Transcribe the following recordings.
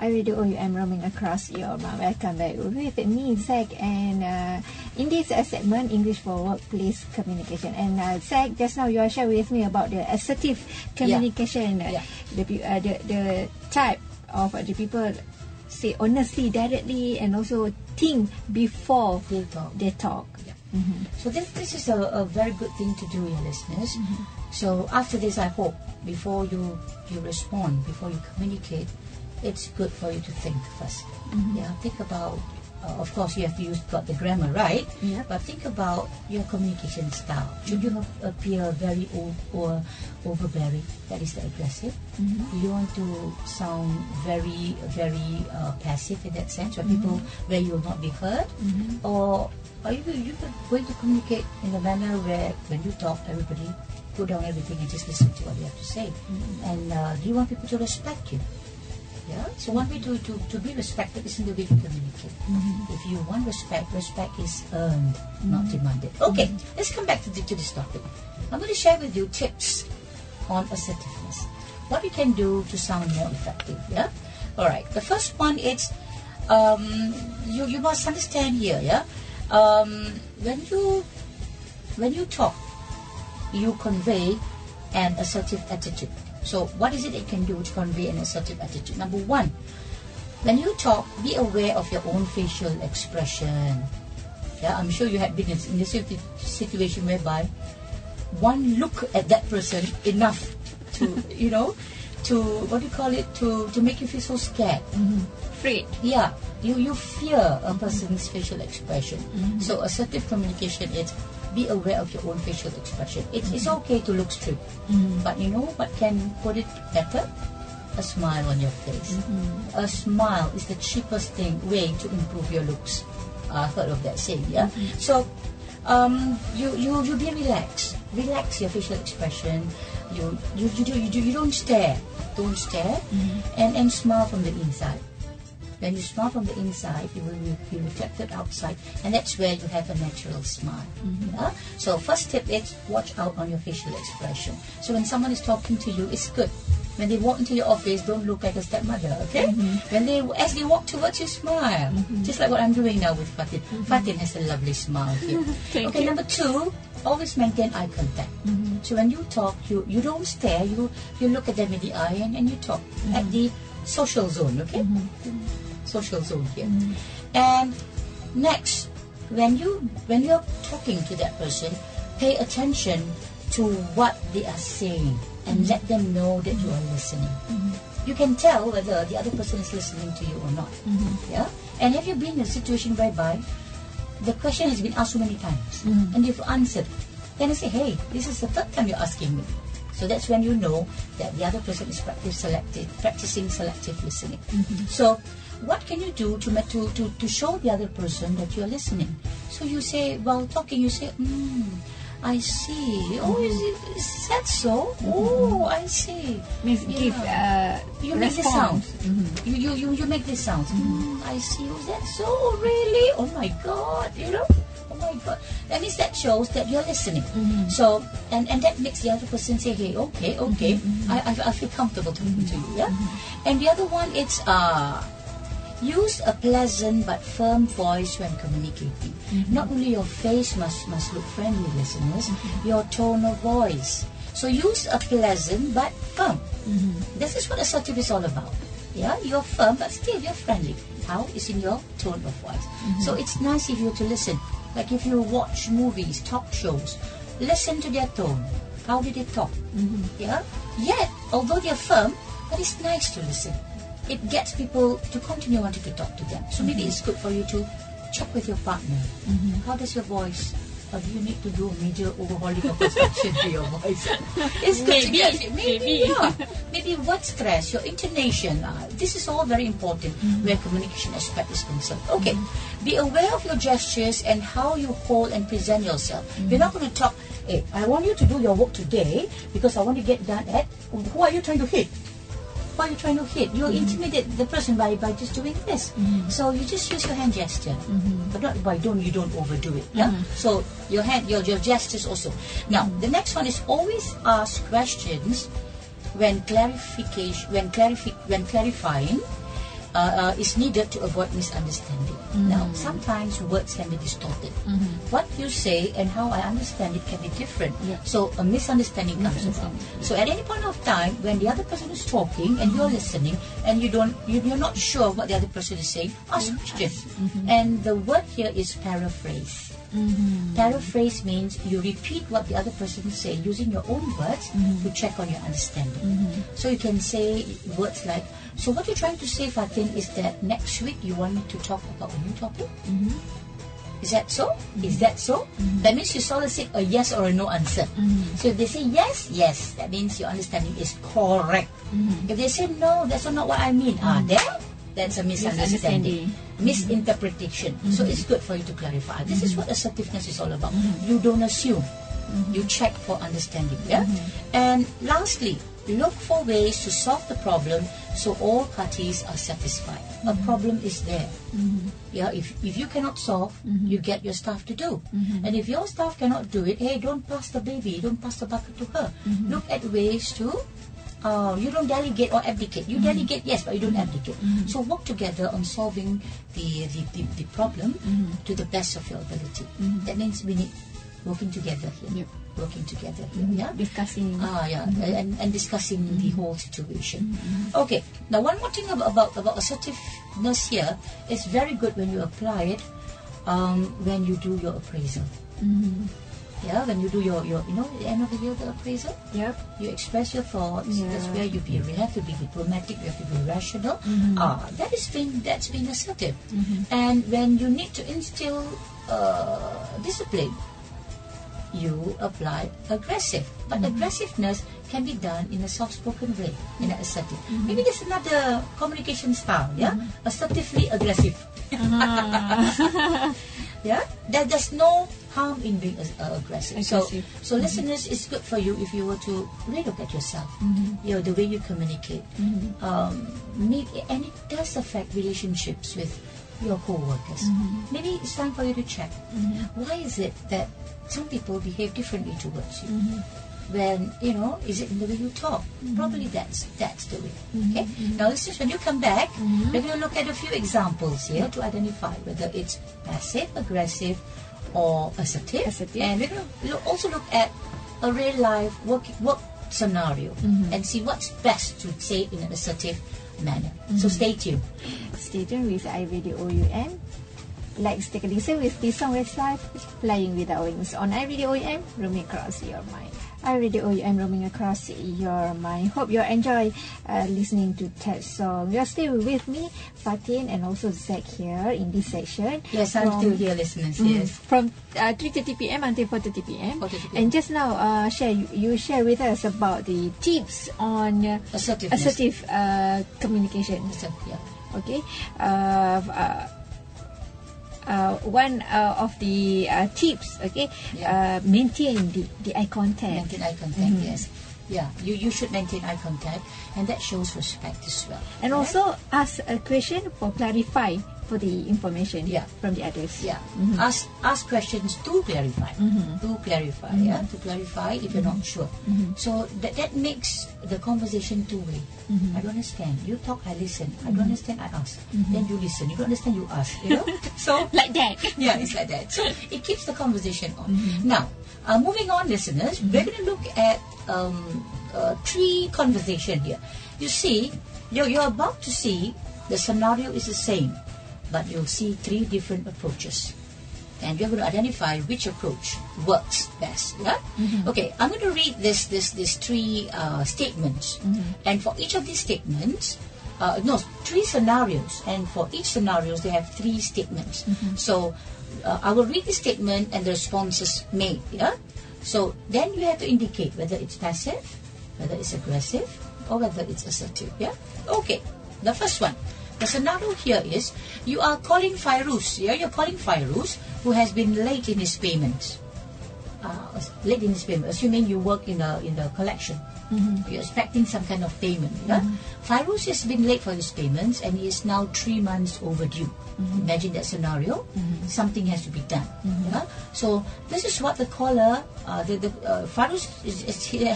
I really owe you. I'm roaming across Europe. Welcome back with me, Zach. And in this segment, English for Workplace Communication. And Zach, just now you are sharing with me about the assertive communication, the type of the people say honestly, directly, and also think before they talk. Mm-hmm. So this is a very good thing to do, your listeners. Mm-hmm. So after this, I hope before you respond, before you communicate, it's good for you to think first. Mm-hmm. Yeah, think about. Of course, you have to got the grammar right. Yeah. But think about your communication style. Should you appear very old or overbearing? That is the aggressive. Mm-hmm. You want to sound very, very passive in that sense, where mm-hmm. people where you will not be heard, mm-hmm. or are you going to communicate in a manner where when you talk, everybody put down everything and just listen to what you have to say? Mm-hmm. And do you want people to respect you? Yeah? So one way to be respected is in the way you communicate. Mm-hmm. If you want respect, respect is earned, mm-hmm. not demanded. Okay, mm-hmm. let's come back to this topic. I'm going to share with you tips on assertiveness. What you can do to sound more effective. Yeah. All right. The first one is you must understand here. Yeah. When you talk, you convey an assertive attitude. So what is it you can do to convey an assertive attitude? Number one, when you talk, be aware of your own facial expression. Yeah, I'm sure you have been in this situation whereby one look at that person enough to, to make you feel so scared. Mm-hmm. Afraid. Yeah, you fear a person's mm-hmm. facial expression. Mm-hmm. So assertive communication is be aware of your own facial expression. It's mm-hmm. okay to look straight, mm-hmm. but you know what can put it better? A smile on your face. Mm-hmm. A smile is the cheapest way to improve your looks. I've heard of that saying, yeah? Mm-hmm. So, you be relaxed. Relax your facial expression. You don't stare. Don't stare, mm-hmm. and smile from the inside. When you smile from the inside, you will be reflected outside, and that's where you have a natural smile. Mm-hmm. Yeah? So first tip is watch out on your facial expression. So when someone is talking to you, it's good. When they walk into your office, don't look like a stepmother, okay? Mm-hmm. As they walk towards you, smile. Mm-hmm. Just like what I'm doing now with Fatin. Mm-hmm. Fatin has a lovely smile here. Okay, number two, always maintain eye contact. Mm-hmm. So when you talk, you don't stare, you look at them in the eye and you talk mm-hmm. at the social zone, okay? Mm-hmm. Social zone here. Mm-hmm. And next, when you're talking to that person, pay attention to what they are saying and mm-hmm. let them know that mm-hmm. you are listening. Mm-hmm. You can tell whether the other person is listening to you or not. Mm-hmm. Yeah. And have you been in a situation whereby the question has been asked so many times mm-hmm. and you've answered? Then I say, hey, this is the third time you're asking me. So that's when you know that the other person is practicing selective listening. Mm-hmm. So what can you do to show the other person that you are listening? So you say, while talking, you say, I see. Oh, is that so? Mm-hmm. Oh, I see. Means give you make the sound. Mm-hmm. You make the sound. Mm-hmm. I see. Oh, is that so? Really? Oh my God! You know? Oh my God! That means that shows that you're listening. Mm-hmm. So and that makes the other person say, hey, okay, mm-hmm. I feel comfortable talking mm-hmm. to you. Yeah. Mm-hmm. And the other one, it's use a pleasant but firm voice when communicating. Mm-hmm. Not only your face must look friendly, listeners, mm-hmm. your tone of voice. So use a pleasant but firm. Mm-hmm. This is what assertive is all about. Yeah, you're firm but still you're friendly. How is in your tone of voice. Mm-hmm. So it's nice if you to listen. Like if you watch movies, talk shows, listen to their tone. How do they talk? Mm-hmm. Yeah. Yet, although they're firm, but it's nice to listen. It gets people to continue wanting to talk to them. So maybe mm-hmm. it's good for you to check with your partner. Mm-hmm. How does your voice? Or do you need to do a major overhauling of perception to your voice? It's good to get. Maybe. Yeah. Maybe word stress, your intonation. This is all very important mm-hmm. where communication aspect is concerned. Okay. Mm-hmm. Be aware of your gestures and how you hold and present yourself. Mm-hmm. You're not going to talk, hey, I want you to do your work today because I want to get done at. Who are you trying to hit? Why are you trying to hit? You mm-hmm. intimidate the person by just doing this. Mm-hmm. So you just use your hand gesture, mm-hmm. but not you don't overdo it. Yeah? Mm-hmm. So your hand, your gestures also. Now mm-hmm. the next one is always ask questions when clarifying is needed to avoid misunderstanding. Mm-hmm. Now, sometimes words can be distorted. Mm-hmm. What you say and how I understand it can be different. Yeah. So a misunderstanding comes about. So at any point of time, when the other person is talking and you're listening and you're not sure what the other person is saying, ask questions. Mm-hmm. And the word here is paraphrase. Mm-hmm. Paraphrase means you repeat what the other person is saying using your own words to check on your understanding. Mm-hmm. So you can say words like, so what you're trying to say, Fatin, is that next week you want me to talk about a new topic? Mm-hmm. Is that so? Mm-hmm. Is that so? Mm-hmm. That means you solicit a yes or a no answer. Mm-hmm. So if they say yes, yes, that means your understanding is correct. Mm-hmm. If they say no, that's not what I mean. Mm-hmm. That's a misunderstanding. Misinterpretation. Mm-hmm. So it's good for you to clarify. This is what assertiveness is all about. Mm-hmm. You don't assume. Mm-hmm. You check for understanding. Yeah? Mm-hmm. And lastly, look for ways to solve the problem so all parties are satisfied. Mm-hmm. A problem is there. Mm-hmm. Yeah, if you cannot solve, you get your staff to do. Mm-hmm. And if your staff cannot do it, hey, don't pass the baby, don't pass the bucket to her. Mm-hmm. Look at ways to you don't delegate or abdicate. You delegate, yes, but you don't abdicate. So work together on solving the problem to the best of your ability. That means we need working together here. Yep. Working together here. Yeah? Discussing. And discussing the whole situation. Okay. Now, one more thing about assertiveness here is very good when you apply it when you do your appraisal. Yeah, when you do your at the end of the year, the appraisal. Yep. You express your thoughts. Yeah. That's where you have to be diplomatic. You have to be rational. That's being assertive. And when you need to instill discipline, you apply aggressive. But aggressiveness can be done in a soft-spoken way, in an assertive. Maybe there's another communication style. Yeah, assertively aggressive. Yeah, there's no harm in being aggressive. So listeners, it's good for you if you were to relook at yourself, the way you communicate. And it does affect relationships with your co-workers. Maybe it's time for you to check. Why is it that some people behave differently towards you? When, is it in the way you talk? Probably that's the way. Okay? Now, this is when you come back, we're going to look at a few examples here to identify whether it's passive, aggressive, or assertive. And we're going to also look at a real-life work scenario and see what's best to say in an assertive manner. So stay tuned. Stay tuned with iRadio OUM. Like sticking with this song with life, flying without wings on iRadio OUM, roaming across your mind. iRadio OUM, roaming across your mind. Hope you enjoy listening to that song. You're still with me, Fatin, and also Zach here in this session. Yes, I'm still here, listeners. Yes, from 3:30 p.m. until 4:30 p.m. And just now, share with us about the tips on assertive communication. Okay. One of the tips, maintain the eye contact. Maintain eye contact, yes. Yeah, you should maintain eye contact, and that shows respect as well. And also ask a question for clarify for the information from the others. Yeah, ask questions to clarify. If you're not sure. So that makes the conversation two-way. I don't understand. You talk, I listen. I don't understand, I ask. Then you listen. You don't understand, you ask. So like that. Yeah, it's like that. So it keeps the conversation on. Now, moving on, listeners, we're going to look at three conversation here. You see, you're about to see the scenario is the same, but you'll see three different approaches, and you're going to identify which approach works best. Yeah? Okay, I'm going to read these three statements, and for each of these statements, three scenarios, and for each scenarios they have three statements. So I will read the statement and the responses made. Yeah. So then you have to indicate whether it's passive, whether it's aggressive, or whether it's assertive. Yeah. Okay. The first one. The scenario here is, you are calling Firuz. Yeah, you're calling Firuz, who has been late in his payments. Assuming you work in the collection, you're expecting some kind of payment. Yeah? Firuz has been late for his payments, and he is now 3 months overdue. Imagine that scenario. Something has to be done. Yeah? So this is what the caller, Firuz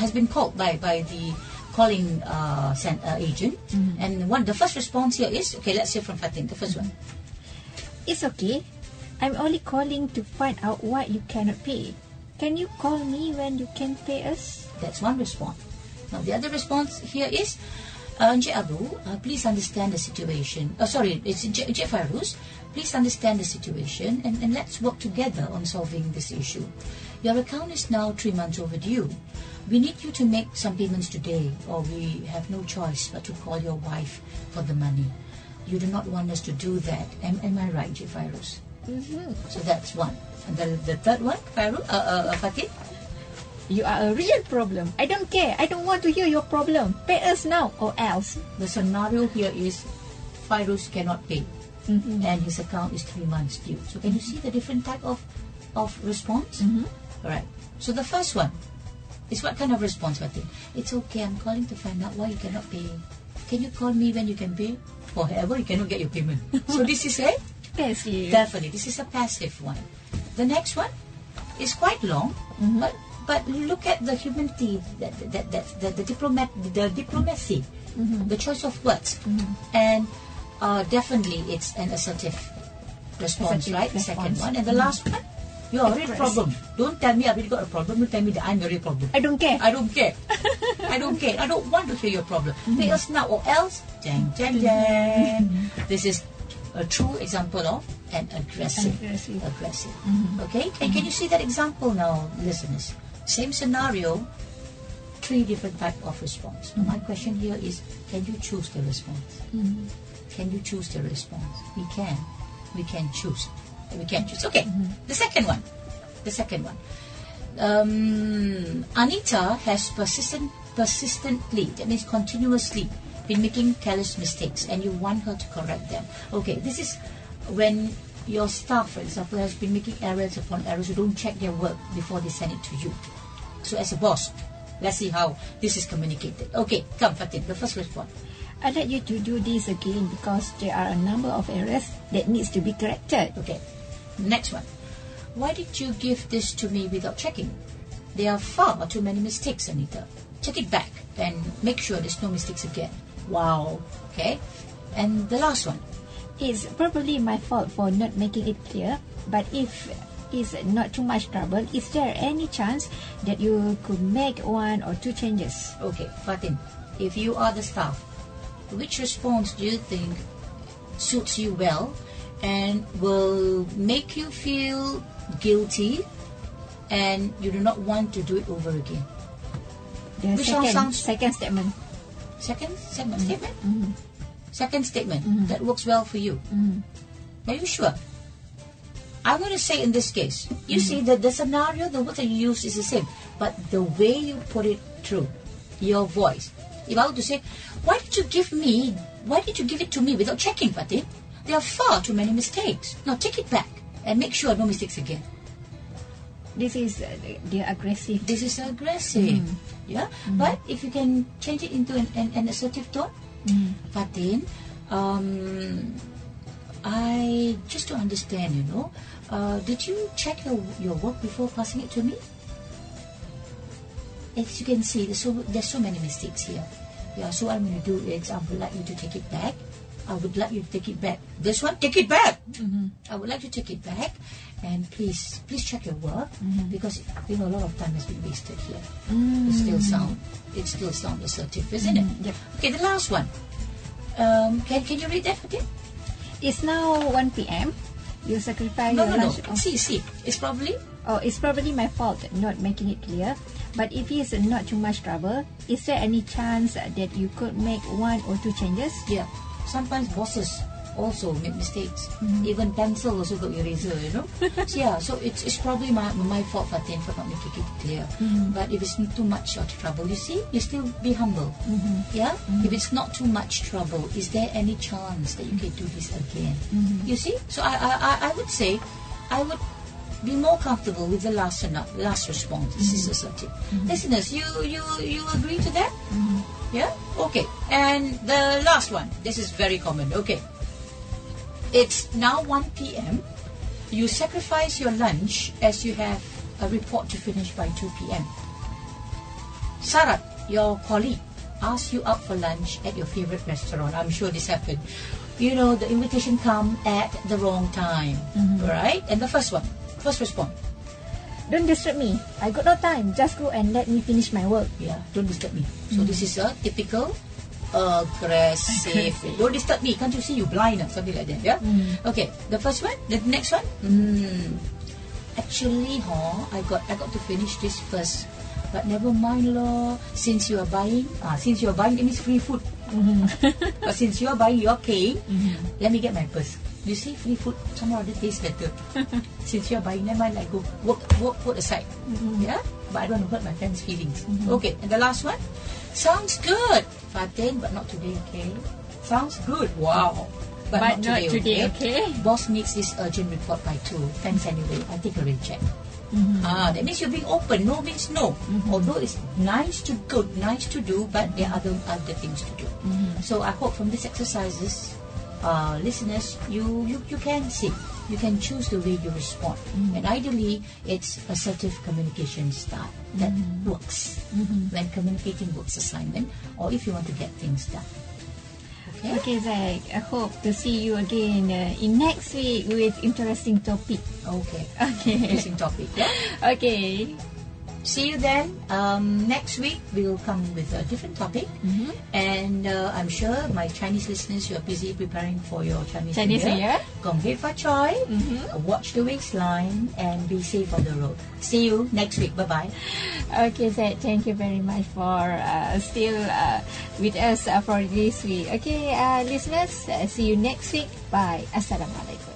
has been called by the calling agent. Mm-hmm. And the first response here is, okay, let's hear from Fatin, the first one. It's okay. I'm only calling to find out why you cannot pay. Can you call me when you can pay us? That's one response. Now, the other response here is, Encik Abu, please understand the situation. Oh, sorry, it's Encik Firuz. Please understand the situation and let's work together on solving this issue. Your account is now 3 months overdue. We need you to make some payments today, or we have no choice but to call your wife for the money. You do not want us to do that. Am I right, Encik Firuz? Mm-hmm. So that's one. And the third one, Fatin? You are a real problem. I don't care. I don't want to hear your problem. Pay us now or else. The scenario here is Firuz cannot pay. Mm-hmm. And his account is 3 months due. So can you see the different type of response? Mm-hmm. All right. So the first one is what kind of response, Fatin? It's okay. I'm calling to find out why you cannot pay. Can you call me when you can pay? Or however you cannot get your payment. So this is a passive. Definitely. This is a passive one. The next one is quite long, mm-hmm. But look at the humanity, the diplomacy, mm-hmm. the choice of words, mm-hmm. and definitely it's an assertive response, right? The second one. And the last one, you're a real problem. Don't tell me I've already got a problem. Don't tell me that I'm the real problem. I don't care. I don't care. I don't care. I don't want to hear your problem. Mm-hmm. Pay us now or else. Dang, dang, dang. Mm-hmm. This is a true example of an aggressive. Mm-hmm. Okay, and can you see that example now, listeners? Same scenario, three different type of response. Mm-hmm. My question here is, can you choose the response? Mm-hmm. Can you choose the response? We can choose. Okay, mm-hmm. The second one. Anita has persistently, that means continuously, been making careless mistakes, and you want her to correct them. Okay, this is when your staff, for example, has been making errors upon errors. You don't check their work before they send it to you. So as a boss, let's see how this is communicated. Okay, come Fatin, the first response. I'd like you to do this again because there are a number of errors that needs to be corrected. Okay, next one. Why did you give this to me without checking? There are far too many mistakes, Anita. Check it back and make sure there's no mistakes again. Wow. Okay. And the last one. It's probably my fault for not making it clear, but if it's not too much trouble, is there any chance that you could make 1 or 2 changes? Okay, Fatin, if you are the staff, which response do you think suits you well and will make you feel guilty and you do not want to do it over again? Second statement mm-hmm. that works well for you. Mm-hmm. Are you sure? I'm going to say in this case, you mm-hmm. see that the scenario, the word that you use is the same, but the way you put it through, your voice. If I were to say, why did you give it to me without checking, Fatin? There are far too many mistakes. Now take it back and make sure no mistakes again. This is the aggressive. This is aggressive. Mm. Yeah. Mm. But if you can change it into an assertive tone, Fatin, I just don't understand, you know. Did you check your work before passing it to me? As you can see, there's so many mistakes here. Yeah. So what I'm going to do is I would like you to take it back. I would like you to take it back. This one, take it back. Mm-hmm. I would like you to take it back, and please check your work, mm-hmm. because a lot of time has been wasted here. Mm-hmm. It still sounds assertive, isn't mm-hmm. it? Yeah. Okay, the last one. Can you read that again? It's now 1 p.m. You sacrifice your lunch. No. See. It's probably my fault not making it clear. But if it's not too much trouble, is there any chance that you could make 1 or 2 changes? Yeah. Sometimes bosses also make mistakes. Mm-hmm. Even pencil also got eraser, you know. So it's probably my fault, Fatin, for not making it clear. Mm-hmm. But if it's not too much trouble, you see, you still be humble. Mm-hmm. Yeah. Mm-hmm. If it's not too much trouble, is there any chance that you can do this again? Mm-hmm. You see. So I would say, I would be more comfortable with the last response. This is assertive. Mm-hmm. Listeners, you agree to that? Mm-hmm. Yeah? Okay. And the last one. This is very common. Okay. It's now 1 p.m. You sacrifice your lunch as you have a report to finish by 2 p.m. Sarat, your colleague, ask you out for lunch at your favorite restaurant. I'm sure this happened. You know, the invitation come at the wrong time, right? And the first one, first response. Don't disturb me. I got no time. Just go and let me finish my work. Yeah, don't disturb me. So this is a typical aggressive. Don't disturb me. Can't you see you blind or something like that? Yeah. Okay. The first one. The next one. Actually, I got to finish this first. But never mind, lor. Since you are buying, it means free food. But since you are buying, you're paying. Let me get my purse. You see, free food somehow that tastes better. Since you are buying, never mind, like go work, put aside. Yeah, but I don't want to hurt my friend's feelings. Okay, and the last one, sounds good, Fatin, but not today, okay? Sounds good, wow, but not today, okay? Boss needs this urgent report by 2:00. Thanks anyway. I'll take a rain check. That means you're being open. No means no. Although it's nice to do, but there are other things to do. So I hope from these exercises, listeners, you can see, you can choose the way you respond, and ideally it's assertive communication style that works when communicating works assignment, or if you want to get things done. Okay, Zach, I hope to see you again in next week with interesting topic. Okay, interesting topic. Yeah? Okay. See you then. Next week we will come with a different topic, and I'm sure my Chinese listeners, you are busy preparing for your Chinese New Year. Gong hei fa choy. Watch the waistline and be safe on the road. See you next week. Bye bye. Okay, Zach, thank you very much for still with us for this week. Okay, listeners, see you next week. Bye. Assalamualaikum.